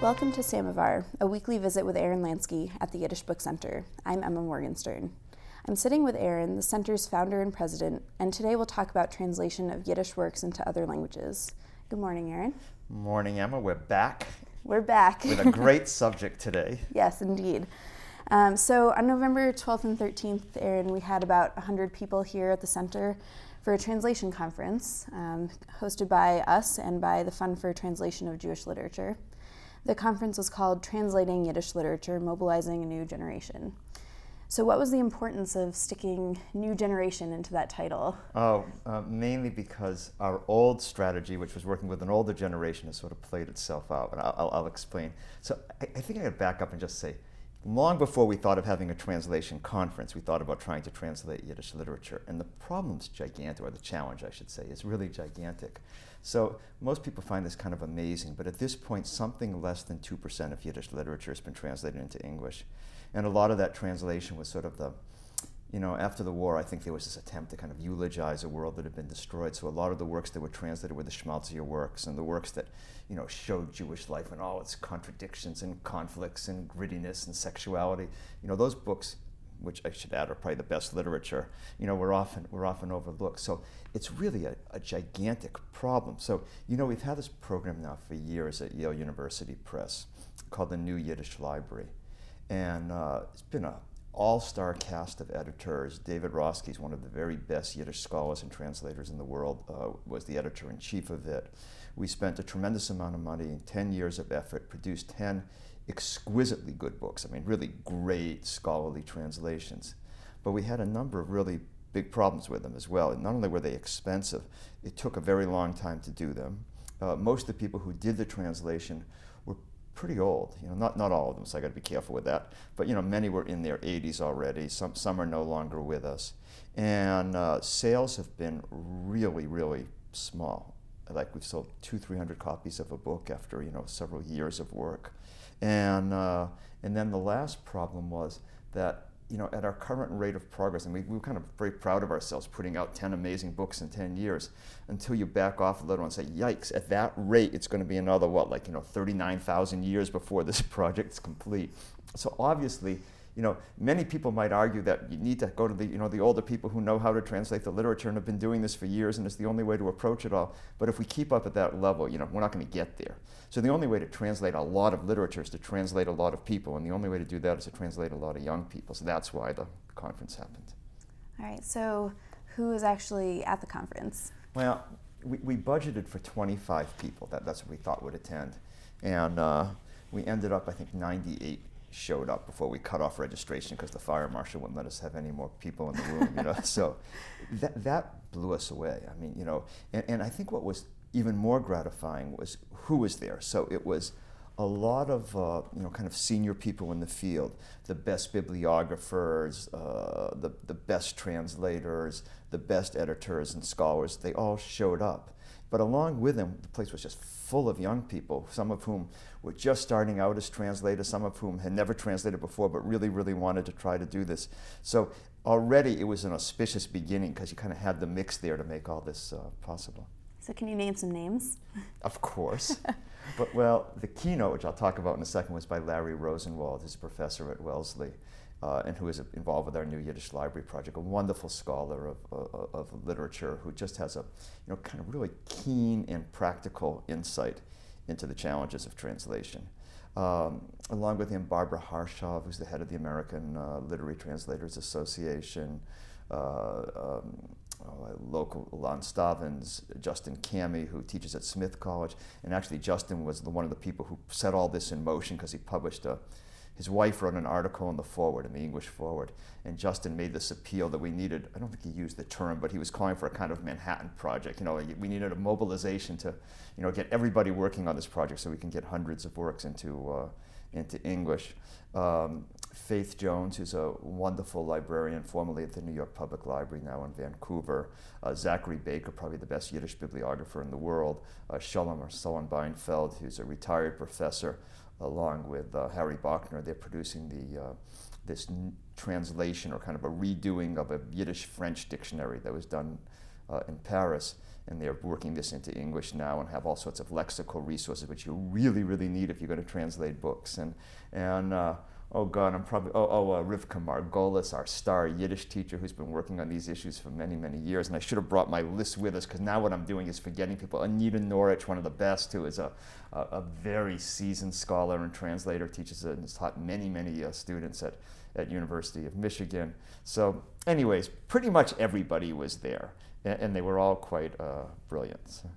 Welcome to Samovar, a weekly visit with Aaron Lansky at the Yiddish Book Center. I'm Emma Morgenstern. I'm sitting with Aaron, the center's founder and president, and today we'll talk about translation of Yiddish works into other languages. Good morning, Aaron. Morning, Emma. We're back. We're back. With a great subject today. Yes, indeed. So on November 12th and 13th, Aaron, we had about 100 people here at the center for a translation conference hosted by us and by the Fund for Translation of Jewish Literature. The conference was called Translating Yiddish Literature, Mobilizing a New Generation. So what was the importance of sticking new generation into that title? Mainly because our old strategy, which was working with an older generation, has sort of played itself out, and I'll explain. So I think I could back up and just say, long before we thought of having a translation conference, we thought about trying to translate Yiddish literature, and the problem's gigantic, or the challenge, I should say, is really gigantic. So most people find this kind of amazing, but at this point, something less than 2% of Yiddish literature has been translated into English. And a lot of that translation was sort of the, after the war, I think there was this attempt to kind of eulogize a world that had been destroyed. So a lot of the works that were translated were the schmaltzier works and the works that, showed Jewish life and all its contradictions and conflicts and grittiness and sexuality. Those books, which I should add are probably the best literature, were often overlooked. So it's really a gigantic problem. So, we've had this program now for years at Yale University Press called the New Yiddish Library. And it's been an all-star cast of editors. David Roskies, one of the very best Yiddish scholars and translators in the world, was the editor-in-chief of it. We spent a tremendous amount of money and 10 years of effort, produced 10 exquisitely good books, really great scholarly translations. But we had a number of really big problems with them as well. And not only were they expensive, it took a very long time to do them. Most of the people who did the translation pretty old, not all of them, so I got to be careful with that. But many were in their 80s already. Some are no longer with us, and sales have been really, really small. Like we've sold 200-300 copies of a book after several years of work, and then the last problem was that at our current rate of progress, and we were kind of very proud of ourselves putting out 10 amazing books in 10 years, until you back off a little and say, yikes, at that rate, it's going to be another, 39,000 years before this project's complete. So obviously, many people might argue that you need to go to the, the older people who know how to translate the literature and have been doing this for years, and it's the only way to approach it all. But if we keep up at that level, we're not going to get there. So the only way to translate a lot of literature is to translate a lot of people, and the only way to do that is to translate a lot of young people. So that's why the conference happened. All right. So who is actually at the conference? Well, we budgeted for 25 people. That's what we thought would attend, and we ended up, I think, 98. Showed up before we cut off registration because the fire marshal wouldn't let us have any more people in the room, So that blew us away. And I think what was even more gratifying was who was there. So it was a lot of kind of senior people in the field, the best bibliographers, the best translators, the best editors and scholars. They all showed up. But along with them, the place was just full of young people, some of whom were just starting out as translators, some of whom had never translated before but really, really wanted to try to do this. So already it was an auspicious beginning because you kind of had the mix there to make all this possible. So can you name some names? Of course. But well, the keynote, which I'll talk about in a second, was by Larry Rosenwald, who's a professor at Wellesley. And who is involved with our New Yiddish Library project, a wonderful scholar of literature who just has a kind of really keen and practical insight into the challenges of translation. Along with him, Barbara Harshov, who's the head of the American Literary Translators Association, local Lon Stavins, Justin Cammy, who teaches at Smith College, and actually Justin was one of the people who set all this in motion because he published his wife wrote an article in the Forward, in the English Forward, and Justin made this appeal that we needed, I don't think he used the term, but he was calling for a kind of Manhattan Project. We needed a mobilization to, get everybody working on this project so we can get hundreds of works into English. Faith Jones, who's a wonderful librarian, formerly at the New York Public Library, now in Vancouver. Zachary Baker, probably the best Yiddish bibliographer in the world. Shlomo Solomon Beinfeld, who's a retired professor, along with Harry Bachner. They're producing this translation or kind of a redoing of a Yiddish-French dictionary that was done in Paris, and they're working this into English now and have all sorts of lexical resources, which you really, really need if you're going to translate books. Rivka Margolis, our star Yiddish teacher who's been working on these issues for many, many years. And I should have brought my list with us, because now what I'm doing is forgetting people. Anita Norich, one of the best, who is a very seasoned scholar and translator, teaches and has taught many, many students at University of Michigan. So anyways, pretty much everybody was there, and they were all quite brilliant. So.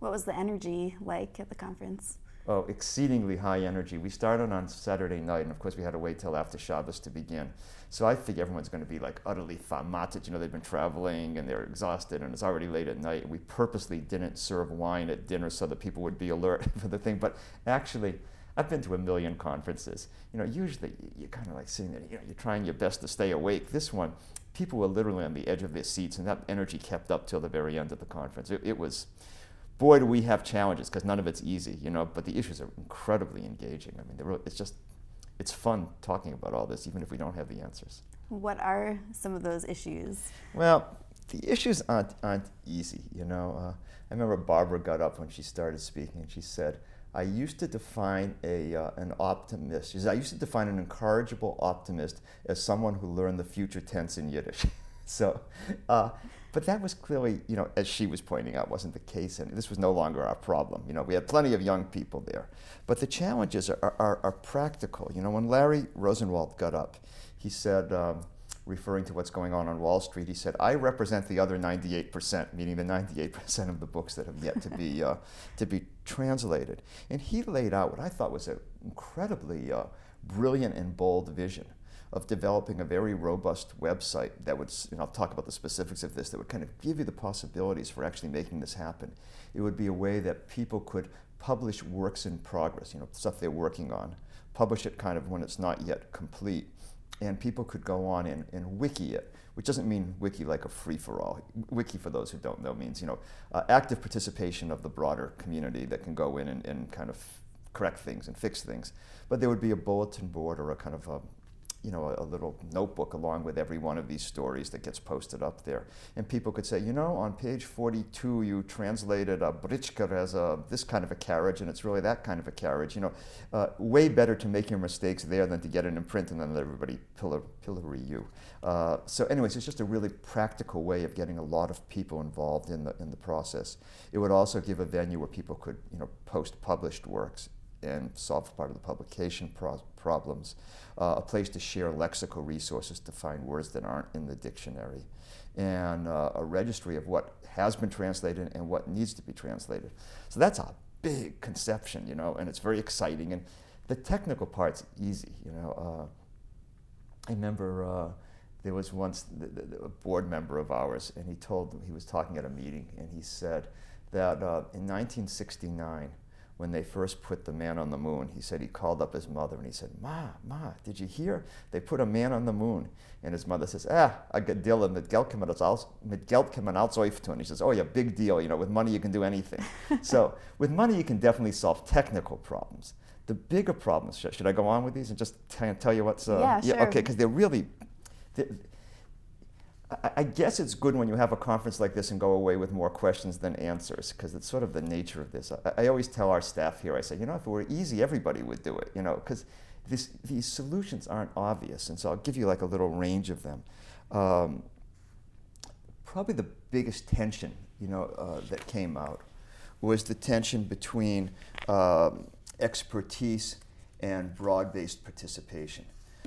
What was the energy like at the conference? Oh, exceedingly high energy. We started on Saturday night, and of course we had to wait till after Shabbos to begin. So I think everyone's going to be like utterly famated. You know, they've been traveling and they're exhausted, and it's already late at night. And we purposely didn't serve wine at dinner so that people would be alert for the thing. But actually, I've been to a million conferences. You know, usually you're kind of like sitting there, you know, you're trying your best to stay awake. This one, people were literally on the edge of their seats, and that energy kept up till the very end of the conference. It was. Boy, do we have challenges, because none of it's easy, you know, but the issues are incredibly engaging. I mean, it's fun talking about all this, even if we don't have the answers. What are some of those issues? Well, the issues aren't easy, you know. I remember Barbara got up when she started speaking, and she said, I used to define an optimist. She said, I used to define an incorrigible optimist as someone who learned the future tense in Yiddish. But that was clearly, you know, as she was pointing out, wasn't the case, and this was no longer our problem. You know, we had plenty of young people there. But the challenges are practical. You know, when Larry Rosenwald got up, he said, referring to what's going on Wall Street, he said, I represent the other 98%, meaning the 98% of the books that have yet to be translated. And he laid out what I thought was an incredibly brilliant and bold vision of developing a very robust website that would, and I'll talk about the specifics of this, that would kind of give you the possibilities for actually making this happen. It would be a way that people could publish works in progress, you know, stuff they're working on, publish it kind of when it's not yet complete, and people could go on and wiki it, which doesn't mean wiki like a free-for-all. Wiki, for those who don't know, means, you know, active participation of the broader community that can go in and kind of correct things and fix things. But there would be a bulletin board or a kind of a little notebook along with every one of these stories that gets posted up there. And people could say, you know, on page 42, you translated a britschka as this kind of a carriage, and it's really that kind of a carriage. You know, way better to make your mistakes there than to get it in print and then let everybody pillory you. So anyways, it's just a really practical way of getting a lot of people involved in the process. It would also give a venue where people could, you know, post published works and solve part of the publication problems, a place to share lexical resources to find words that aren't in the dictionary, and a registry of what has been translated and what needs to be translated. So that's a big conception, you know, and it's very exciting. And the technical part's easy, you know. I remember there was once a board member of ours, and he was talking at a meeting, and he said that in 1969, when they first put the man on the moon, he said he called up his mother and he said, Ma, did you hear? They put a man on the moon. And his mother says, a good deal, mit Geld kann man alles tun. He says, oh yeah, big deal, you know, with money you can do anything. So with money you can definitely solve technical problems. The bigger problems, should I go on with these and just tell you what's... yeah, sure. Okay, because they're really... I guess it's good when you have a conference like this and go away with more questions than answers, because it's sort of the nature of this. I always tell our staff here, I say, you know, if it were easy, everybody would do it, you know, because these solutions aren't obvious. And so I'll give you like a little range of them. Probably the biggest tension, you know, that came out was the tension between expertise and broad-based participation.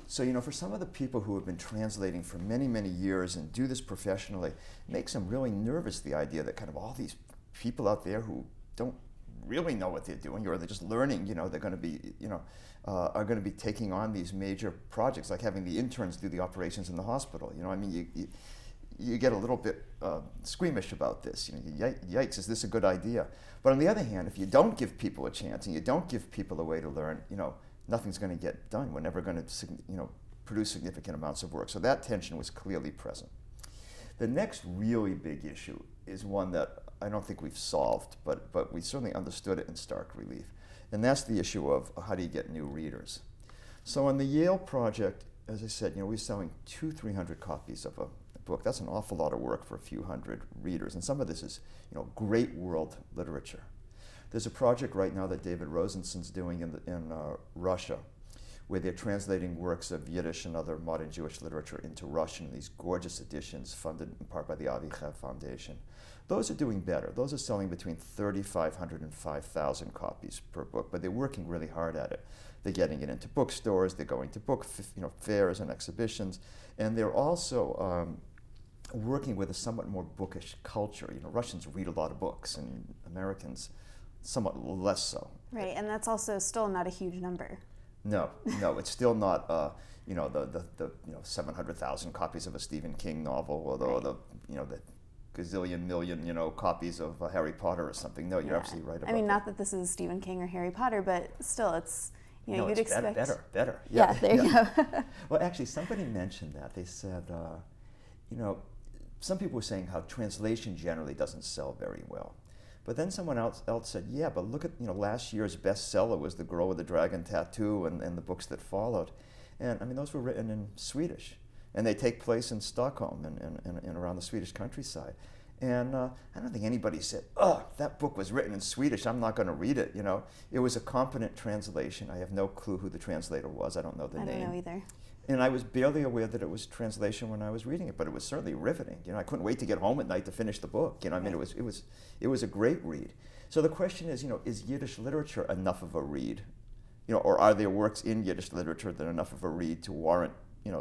So, you know, for some of the people who have been translating for many, many years and do this professionally, it makes them really nervous, the idea that kind of all these people out there who don't really know what they're doing, or they're just learning, you know, they're going to be, you know, are going to be taking on these major projects, like having the interns do the operations in the hospital. You know, I mean, you get a little bit squeamish about this. You know, yikes, is this a good idea? But on the other hand, if you don't give people a chance and you don't give people a way to learn, you know, nothing's going to get done. We're never going to, you know, produce significant amounts of work. So that tension was clearly present. The next really big issue is one that I don't think we've solved, but we certainly understood it in stark relief. And that's the issue of how do you get new readers? So on the Yale project, as I said, you know, we're selling 200-300 copies of a book. That's an awful lot of work for a few hundred readers. And some of this is, you know, great world literature. There's a project right now that David Rosenson's doing in Russia, where they're translating works of Yiddish and other modern Jewish literature into Russian, these gorgeous editions funded in part by the Avi Chai Foundation. Those are doing better. Those are selling between 3,500 and 5,000 copies per book, but they're working really hard at it. They're getting it into bookstores, they're going to book fairs and exhibitions, and they're also working with a somewhat more bookish culture. You know, Russians read a lot of books, and Americans somewhat less so. Right, and that's also still not a huge number. No, it's still not, the 700,000 copies of a Stephen King novel, although the gazillion million, copies of Harry Potter or something. No, you're absolutely right about that. I mean, not that this is Stephen King or Harry Potter, but still, it's, you'd expect. Better. Yeah, there you go. Well, actually, somebody mentioned that. They said, some people were saying how translation generally doesn't sell very well. But then someone else said, yeah, but look at, last year's bestseller was The Girl with the Dragon Tattoo and the books that followed. And, I mean, those were written in Swedish. And they take place in Stockholm and around the Swedish countryside. And I don't think anybody said, oh, that book was written in Swedish, I'm not going to read it, It was a competent translation. I have no clue who the translator was. I don't know the name. I don't know either. And I was barely aware that it was translation when I was reading it, but it was certainly riveting. I couldn't wait to get home at night to finish the book. It was a great read. So the question is, is Yiddish literature enough of a read, or are there works in Yiddish literature that are enough of a read to warrant,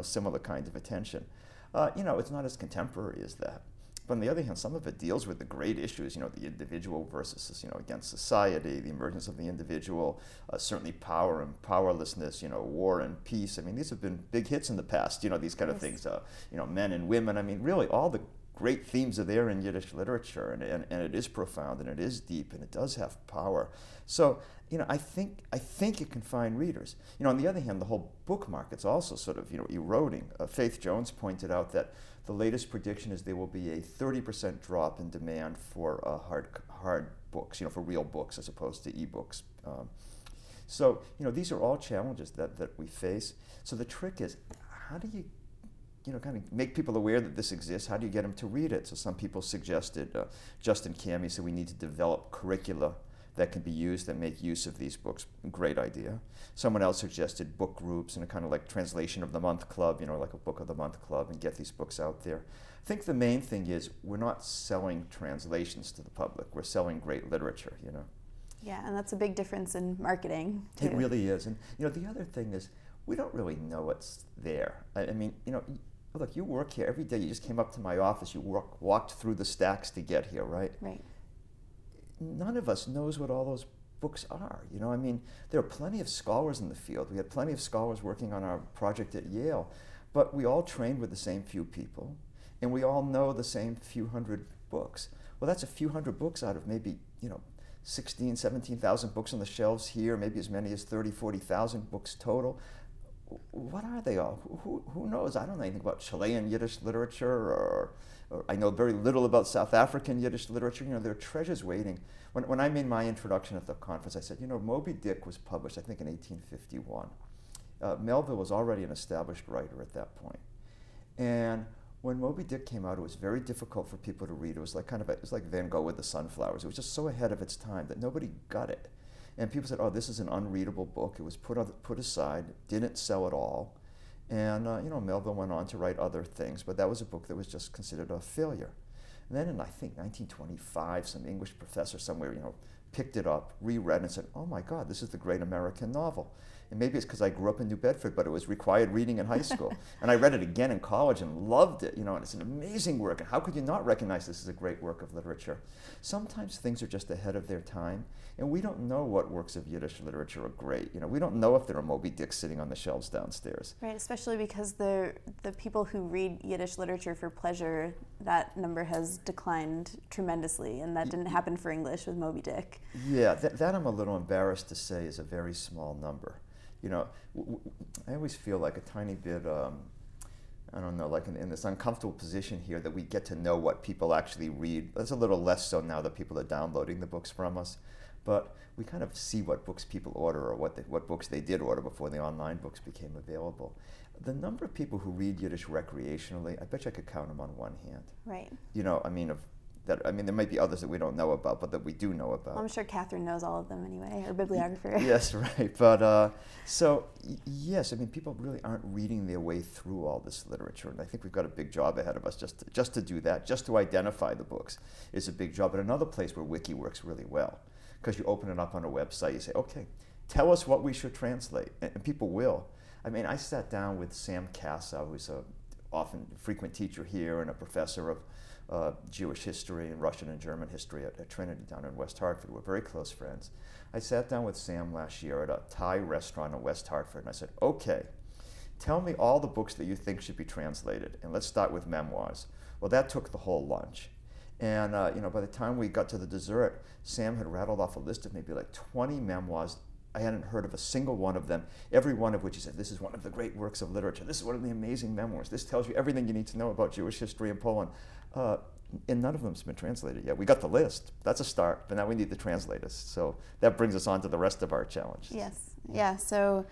similar kind of attention? It's not as contemporary as that. But on the other hand, some of it deals with the great issues, the individual versus, against society, the emergence of the individual, certainly power and powerlessness, war and peace. I mean, these have been big hits in the past, these kind of things, men and women. I mean, really all the great themes are there in Yiddish literature, and it is profound, and it is deep, and it does have power. So, I think it can find readers. On the other hand, the whole book market's also sort of, eroding. Faith Jones pointed out that the latest prediction is there will be a 30% drop in demand for hard books, for real books as opposed to e-books. So these are all challenges that we face. So the trick is, how do you, kind of make people aware that this exists? How do you get them to read it? So some people suggested, Justin Cammy said we need to develop curricula that can be used that make use of these books. Great idea. Someone else suggested book groups and a kind of like translation of the month club, like a book of the month club, and get these books out there. I think the main thing is we're not selling translations to the public. We're selling great literature, Yeah, and that's a big difference in marketing, too. It really is. And, the other thing is we don't really know it's there. I mean, look, you work here every day. You just came up to my office. You walked through the stacks to get here, right? Right. None of us knows what all those books are. I mean, there are plenty of scholars in the field. We had plenty of scholars working on our project at Yale, but we all trained with the same few people, and we all know the same few hundred books. Well, that's a few hundred books out of maybe, 16,000, 17,000 books on the shelves here, maybe as many as 30,000, 40,000 books total. What are they all? Who knows? I don't know anything about Chilean Yiddish literature, or I know very little about South African Yiddish literature. There are treasures waiting. When I made my introduction at the conference, I said, Moby Dick was published, I think, in 1851. Melville was already an established writer at that point. And when Moby Dick came out, it was very difficult for people to read. It was like it was like Van Gogh with the Sunflowers. It was just so ahead of its time that nobody got it. And people said, oh, this is an unreadable book. It was put aside, didn't sell at all. And, Melville went on to write other things, but that was a book that was just considered a failure. And then in, I think, 1925, some English professor somewhere, picked it up, reread it, and said, oh my God, this is the great American novel. And maybe it's because I grew up in New Bedford, but it was required reading in high school. And I read it again in college and loved it, and it's an amazing work. And how could you not recognize this as a great work of literature? Sometimes things are just ahead of their time, and we don't know what works of Yiddish literature are great. We don't know if there are Moby Dicks sitting on the shelves downstairs. Right, especially because the people who read Yiddish literature for pleasure, that number has declined tremendously, and that didn't happen for English with Moby Dick. Yeah, that I'm a little embarrassed to say is a very small number. I always feel like a tiny bit, in this uncomfortable position here that we get to know what people actually read. That's a little less so now that people are downloading the books from us. but we kind of see what books people order or what books they did order before the online books became available. The number of people who read Yiddish recreationally, I bet you I could count them on one hand. Right. You know, I mean, there might be others that we don't know about, but that we do know about. Well, I'm sure Catherine knows all of them anyway, her bibliographer. Yes, right. But yes, I mean, people really aren't reading their way through all this literature, and I think we've got a big job ahead of us just to do that, just to identify the books is a big job. But another place where Wiki works really well, because you open it up on a website, you say, okay, tell us what we should translate, and people will. I mean, I sat down with Sam Cassow, who's a frequent teacher here and a professor of Jewish history and Russian and German history at Trinity down in West Hartford. We're very close friends. I sat down with Sam last year at a Thai restaurant in West Hartford, and I said, okay, tell me all the books that you think should be translated, and let's start with memoirs. Well, that took the whole lunch. And by the time we got to the dessert, Sam had rattled off a list of maybe like 20 memoirs. I hadn't heard of a single one of them, every one of which he said, this is one of the great works of literature. This is one of the amazing memoirs. This tells you everything you need to know about Jewish history in Poland. And none of them has been translated yet. We got the list. That's a start, but now we need the translators. So that brings us on to the rest of our challenge. Yes. Yeah. So,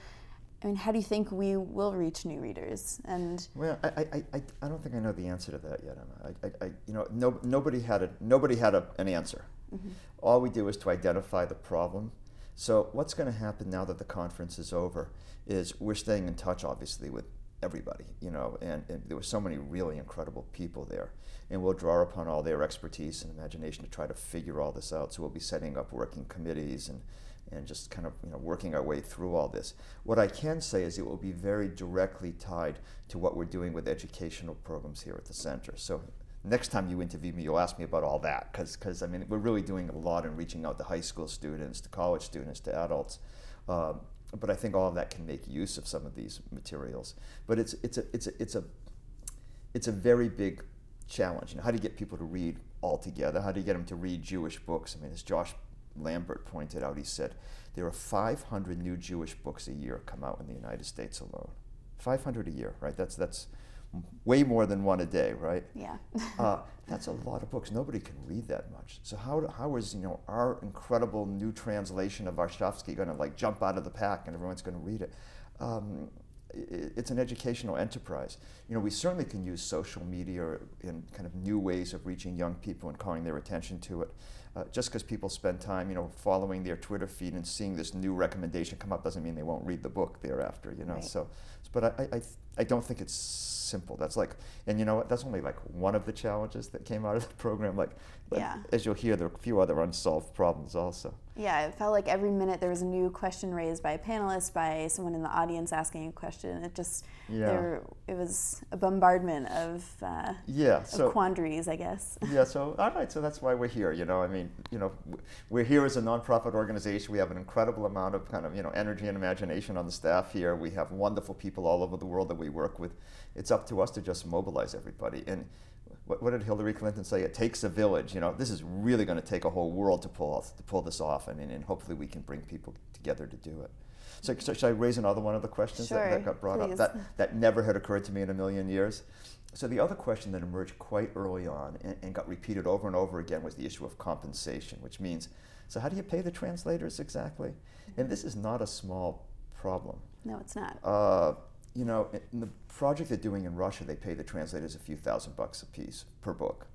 I mean, how do you think we will reach new readers? And well, I don't think I know the answer to that yet, Emma. Nobody had an answer. Mm-hmm. All we do is to identify the problem. So what's going to happen now that the conference is over is we're staying in touch, obviously, with everybody, and there were so many really incredible people there. And we'll draw upon all their expertise and imagination to try to figure all this out. So we'll be setting up working committees and just kind of working our way through all this. What I can say is it will be very directly tied to what we're doing with educational programs here at the center. So next time you interview me, you'll ask me about all that, because I mean, we're really doing a lot in reaching out to high school students, to college students, to adults. But I think all of that can make use of some of these materials. But it's a very big challenge. How do you get people to read altogether? How do you get them to read Jewish books? I mean, as Josh Lambert pointed out, he said there are 500 new Jewish books a year come out in the United States alone. 500 a year, right? That's way more than one a day, right? Yeah. That's a lot of books. Nobody can read that much. So how is our incredible new translation of Varshavsky going to jump out of the pack and everyone's going to read it? It's an educational enterprise. We certainly can use social media in kind of new ways of reaching young people and calling their attention to it. Just because people spend time, following their Twitter feed and seeing this new recommendation come up doesn't mean they won't read the book thereafter, Right. So, but I don't think it's simple. That's that's only one of the challenges that came out of the program. As you'll hear, there are a few other unsolved problems also. Yeah, it felt like every minute there was a new question raised by a panelist, by someone in the audience asking a question. It just, it was a bombardment of quandaries, I guess. Yeah, so all right, so that's why we're here, we're here as a nonprofit organization. We have an incredible amount of kind of energy and imagination on the staff here. We have wonderful people all over the world that we work with. It's up to us to just mobilize everybody. And what did Hillary Clinton say? It takes a village. This is really going to take a whole world to pull this off, and hopefully we can bring people together to do it. So should I raise another one of the questions that got brought up? That never had occurred to me in a million years. So the other question that emerged quite early on and got repeated over and over again was the issue of compensation, which means, so how do you pay the translators exactly? And this is not a small problem. No, it's not. In the project they're doing in Russia, they pay the translators a few $1,000 a piece per book.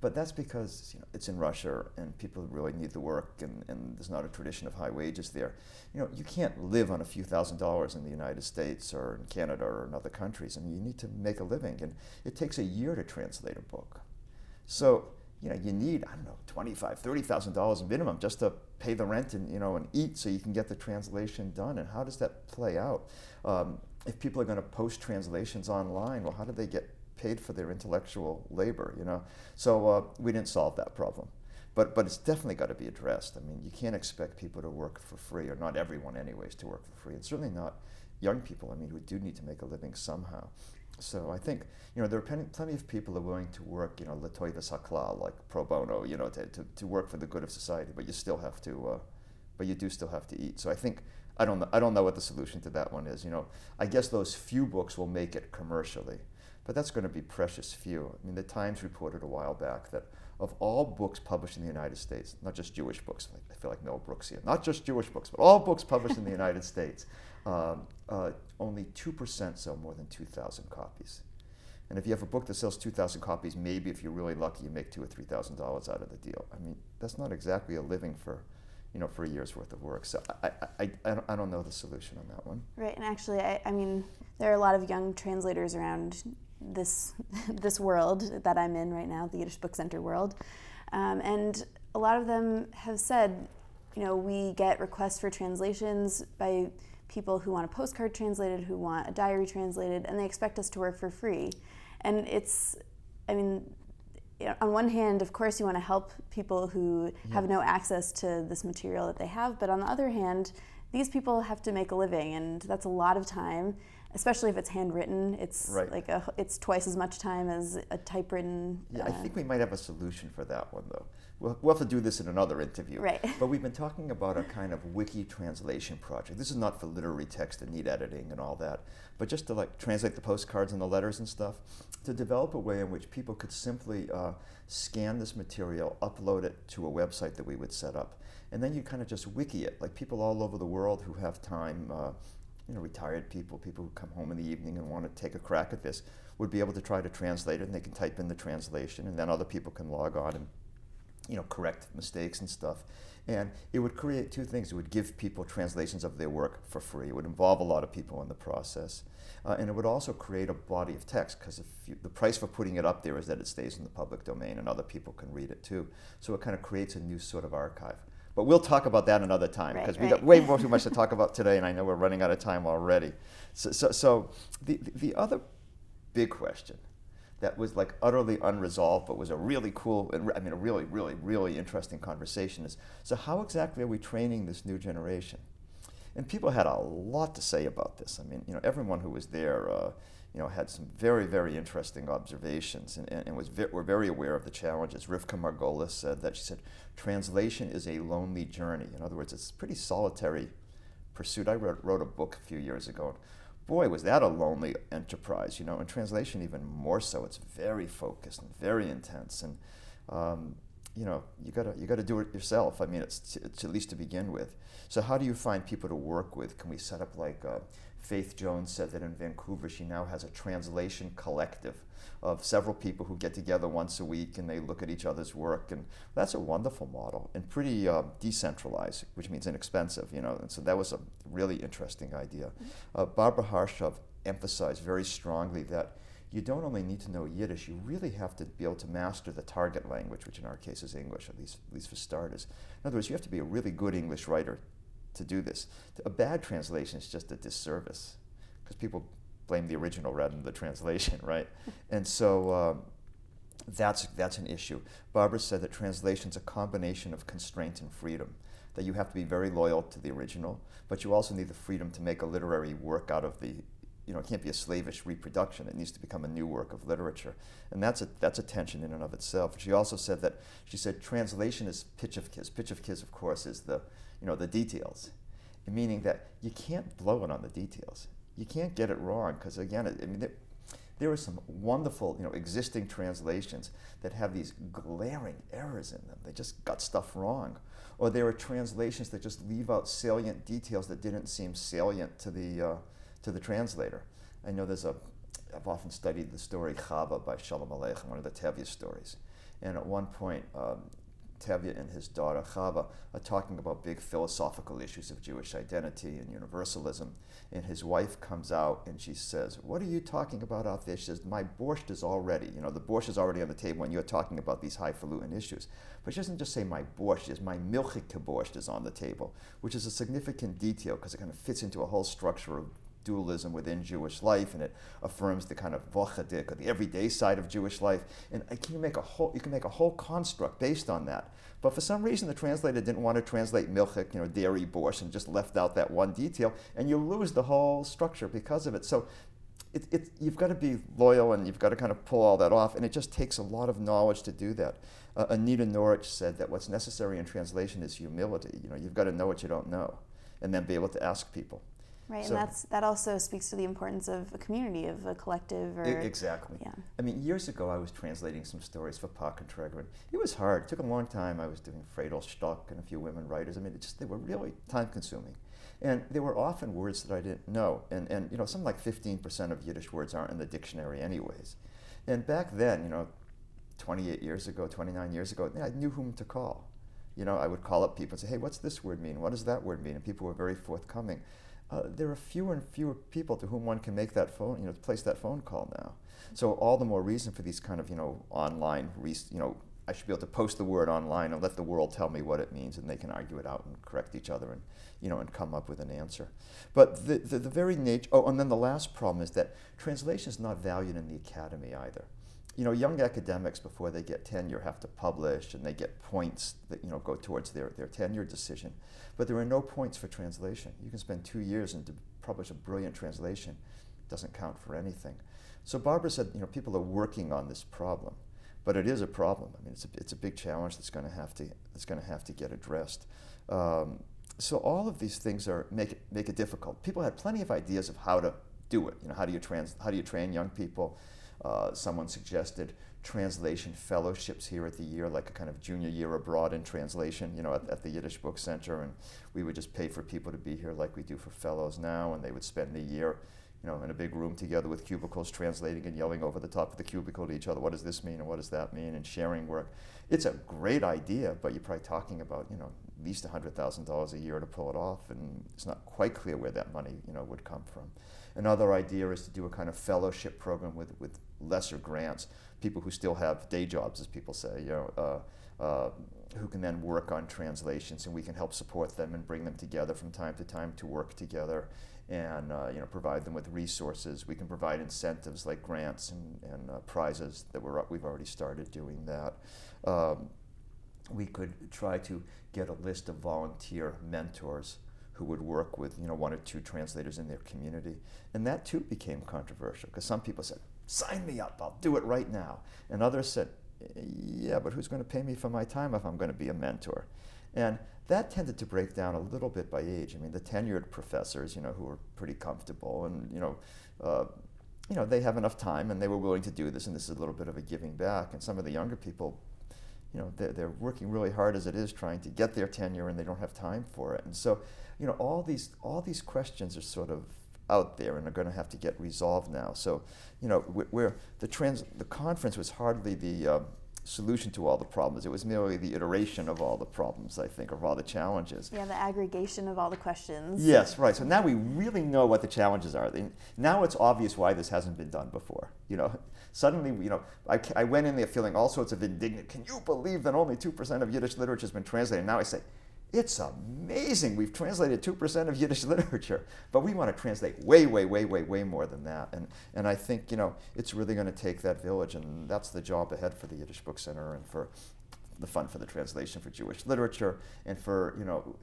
But that's because it's in Russia and people really need the work and there's not a tradition of high wages there. You can't live on a few $1,000s in the United States or in Canada or in other countries. I mean, you need to make a living, and it takes a year to translate a book. So, you need, I don't know, $25,000, $30,000 minimum just to pay the rent and, and eat so you can get the translation done. And how does that play out? If people are going to post translations online, well, how do they get paid for their intellectual labor, So we didn't solve that problem. But it's definitely got to be addressed. I mean, you can't expect people to work for free, or not everyone anyways, to work for free, and certainly not young people, who do need to make a living somehow. So I think, there are plenty of people who are willing to work, l'toiva sakla, like pro bono, to work for the good of society, but you do still have to eat. So I think, I don't know what the solution to that one is, I guess those few books will make it commercially. But that's going to be precious few. I mean, the Times reported a while back that of all books published in the United States, not just Jewish books, I feel like Mel Brooks here, not just Jewish books, but all books published in the United States, only 2% sell more than 2,000 copies. And if you have a book that sells 2,000 copies, maybe if you're really lucky, you make $2,000 or $3,000 out of the deal. I mean, that's not exactly a living for, you know, for a year's worth of work. So I don't know the solution on that one. Right, and actually, I mean, there are a lot of young translators around this world that I'm in right now, the Yiddish Book Center world, and a lot of them have said, you know, we get requests for translations by people who want a postcard translated, who want a diary translated, and they expect us to work for free. And it's, I mean, on one hand, of course, you want to help people who have no access to this material that they have, but on the other hand, these people have to make a living, and that's a lot of time, especially if it's handwritten. It's right. It's twice as much time as a typewritten. Yeah, I think we might have a solution for that one, though. We'll have to do this in another interview. Right. But we've been talking about a kind of wiki translation project. This is not for literary text and neat editing and all that, but just to translate the postcards and the letters and stuff, to develop a way in which people could simply scan this material, upload it to a website that we would set up, and then you kind of just wiki it. Like people all over the world who have time, you know, retired people, people who come home in the evening and want to take a crack at this, would be able to try to translate it, and they can type in the translation, and then other people can log on and, you know, correct mistakes and stuff. And it would create two things. It would give people translations of their work for free. It would involve a lot of people in the process. And it would also create a body of text, because the price for putting it up there is that it stays in the public domain and other people can read it too. So it kind of creates a new sort of archive. But we'll talk about that another time, because we got way more too much to talk about today, and I know we're running out of time already. So the other big question that was like utterly unresolved, but was a really cool, I mean, a really, really, really interesting conversation is, so how exactly are we training this new generation? And people had a lot to say about this. I mean, you know, everyone who was there, you know, had some very, very interesting observations and were very aware of the challenges. Rivka Margolis said that, she said, translation is a lonely journey. In other words, it's a pretty solitary pursuit. I wrote a book a few years ago, and boy, was that a lonely enterprise, you know, and translation even more so. It's very focused and very intense, and you know, you gotta do it yourself. I mean, it's at least to begin with. So how do you find people to work with? Can we set up like, Faith Jones said that in Vancouver she now has a translation collective of several people who get together once a week and they look at each other's work, and that's a wonderful model and pretty decentralized, which means inexpensive, you know, and so that was a really interesting idea. Barbara Harshov emphasized very strongly that you don't only need to know Yiddish, you really have to be able to master the target language, which in our case is English, at least for starters. In other words, you have to be a really good English writer to do this. A bad translation is just a disservice, because people blame the original rather than the translation, right? And so that's an issue. Barbara said that translation's a combination of constraint and freedom, that you have to be very loyal to the original, but you also need the freedom to make a literary work out of the, you know, it can't be a slavish reproduction. It needs to become a new work of literature. And that's a tension in and of itself. She also said that, she said translation is pitch of kiss. Pitch of kiss, of course, is the, you know, the details, meaning that you can't blow it on the details. You can't get it wrong, because again, I mean, there are some wonderful, you know, existing translations that have these glaring errors in them. They just got stuff wrong. Or there are translations that just leave out salient details that didn't seem salient to the translator. I know I've often studied the story Chava by Shalom Aleichem, one of the Tevye stories. And at one point, Tevye and his daughter Chava are talking about big philosophical issues of Jewish identity and universalism. And his wife comes out and she says, "What are you talking about out there?" She says, "My borscht is already, you know, the borscht is already on the table and you're talking about these highfalutin issues." But she doesn't just say "my borscht," she says "my milchike borscht is on the table," which is a significant detail because it kind of fits into a whole structure of dualism within Jewish life, and it affirms the kind of vochadik, or the everyday side of Jewish life. And you can make a whole construct based on that. But for some reason, the translator didn't want to translate milchik, you know, dairy borscht, and just left out that one detail, and you lose the whole structure because of it. So, you've got to be loyal, and you've got to kind of pull all that off, and it just takes a lot of knowledge to do that. Anita Norich said that what's necessary in translation is humility. You know, you've got to know what you don't know, and then be able to ask people. Right, so, and that also speaks to the importance of a community, of a collective. Or, exactly. Yeah. I mean, years ago I was translating some stories for Park and Treger. It was hard. It took a long time. I was doing Friedel Stock and a few women writers. I mean, they were really time-consuming. And there were often words that I didn't know. And you know, something like 15% of Yiddish words aren't in the dictionary anyways. And back then, you know, 28 years ago, 29 years ago, I knew whom to call. You know, I would call up people and say, hey, what's this word mean? What does that word mean? And people were very forthcoming. There are fewer and fewer people to whom one can make that phone, you know, place that phone call now. So all the more reason for these kind of, you know, online, I should be able to post the word online and let the world tell me what it means, and they can argue it out and correct each other and, you know, and come up with an answer. But the very nature, and then the last problem is that translation is not valued in the academy either. You know, young academics, before they get tenure, have to publish, and they get points that, you know, go towards their tenure decision. But there are no points for translation. You can spend 2 years and publish a brilliant translation. It doesn't count for anything. So Barbara said, you know, people are working on this problem, but it is a problem. I mean, it's a big challenge that's going to have to get addressed. So all of these things make it difficult. People had plenty of ideas of how to do it. You know, how do you train young people? Someone suggested translation fellowships here at the year, like a kind of junior year abroad in translation, you know, at the Yiddish Book Center, and we would just pay for people to be here like we do for fellows now, and they would spend the year, you know, in a big room together with cubicles, translating and yelling over the top of the cubicle to each other, what does this mean and what does that mean, and sharing work. It's a great idea, but you're probably talking about, you know, at least $100,000 a year to pull it off, and it's not quite clear where that money, you know, would come from. Another idea is to do a kind of fellowship program with lesser grants, people who still have day jobs, as people say, you know, who can then work on translations, and we can help support them and bring them together from time to time to work together, and you know, provide them with resources. We can provide incentives like grants and prizes that we've already started doing that. We could try to get a list of volunteer mentors who would work with, you know, one or two translators in their community. And that too became controversial, because some people said, sign me up, I'll do it right now. And others said, yeah, but who's going to pay me for my time if I'm going to be a mentor? And that tended to break down a little bit by age. I mean, the tenured professors, you know, who were pretty comfortable and, you know, they have enough time and they were willing to do this, and this is a little bit of a giving back. And some of the younger people, you know, they're working really hard as it is trying to get their tenure, and they don't have time for it. And so, you know, all these questions are sort of out there and are going to have to get resolved now. So, you know, where the conference was hardly the solution to all the problems. It was merely the iteration of all the problems, I think, of all the challenges. Yeah, the aggregation of all the questions. Yes, right. So now we really know what the challenges are. Now it's obvious why this hasn't been done before. You know, suddenly, you know, I went in there feeling all sorts of indignant. Can you believe that only 2% of Yiddish literature has been translated? Now I say, it's amazing. We've translated 2% of Yiddish literature, but we want to translate way, way, way, way, way more than that. And I think, you know, it's really going to take that village, and that's the job ahead for the Yiddish Book Center and for the Fund for the Translation of Jewish Literature, and for, you know,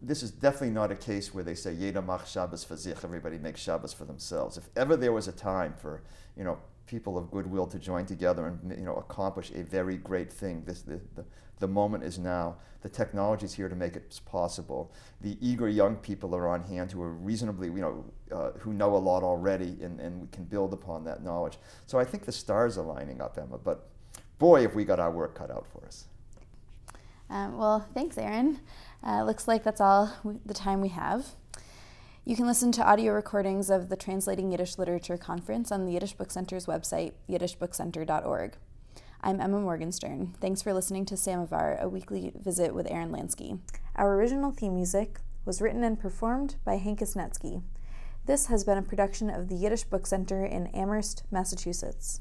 this is definitely not a case where they say Jeder macht Shabbos für sich, everybody makes Shabbos for themselves. If ever there was a time for, you know, people of goodwill to join together and, you know, accomplish a very great thing. The moment is now. The technology is here to make it possible. The eager young people are on hand who are reasonably, you know, who know a lot already, and we can build upon that knowledge. So I think the stars are lining up, Emma, but boy, if we got our work cut out for us. Well, thanks, Aaron. Looks like that's all the time we have. You can listen to audio recordings of the Translating Yiddish Literature Conference on the Yiddish Book Center's website, yiddishbookcenter.org. I'm Emma Morgenstern. Thanks for listening to Samovar, a weekly visit with Aaron Lansky. Our original theme music was written and performed by Hank Isnetsky. This has been a production of the Yiddish Book Center in Amherst, Massachusetts.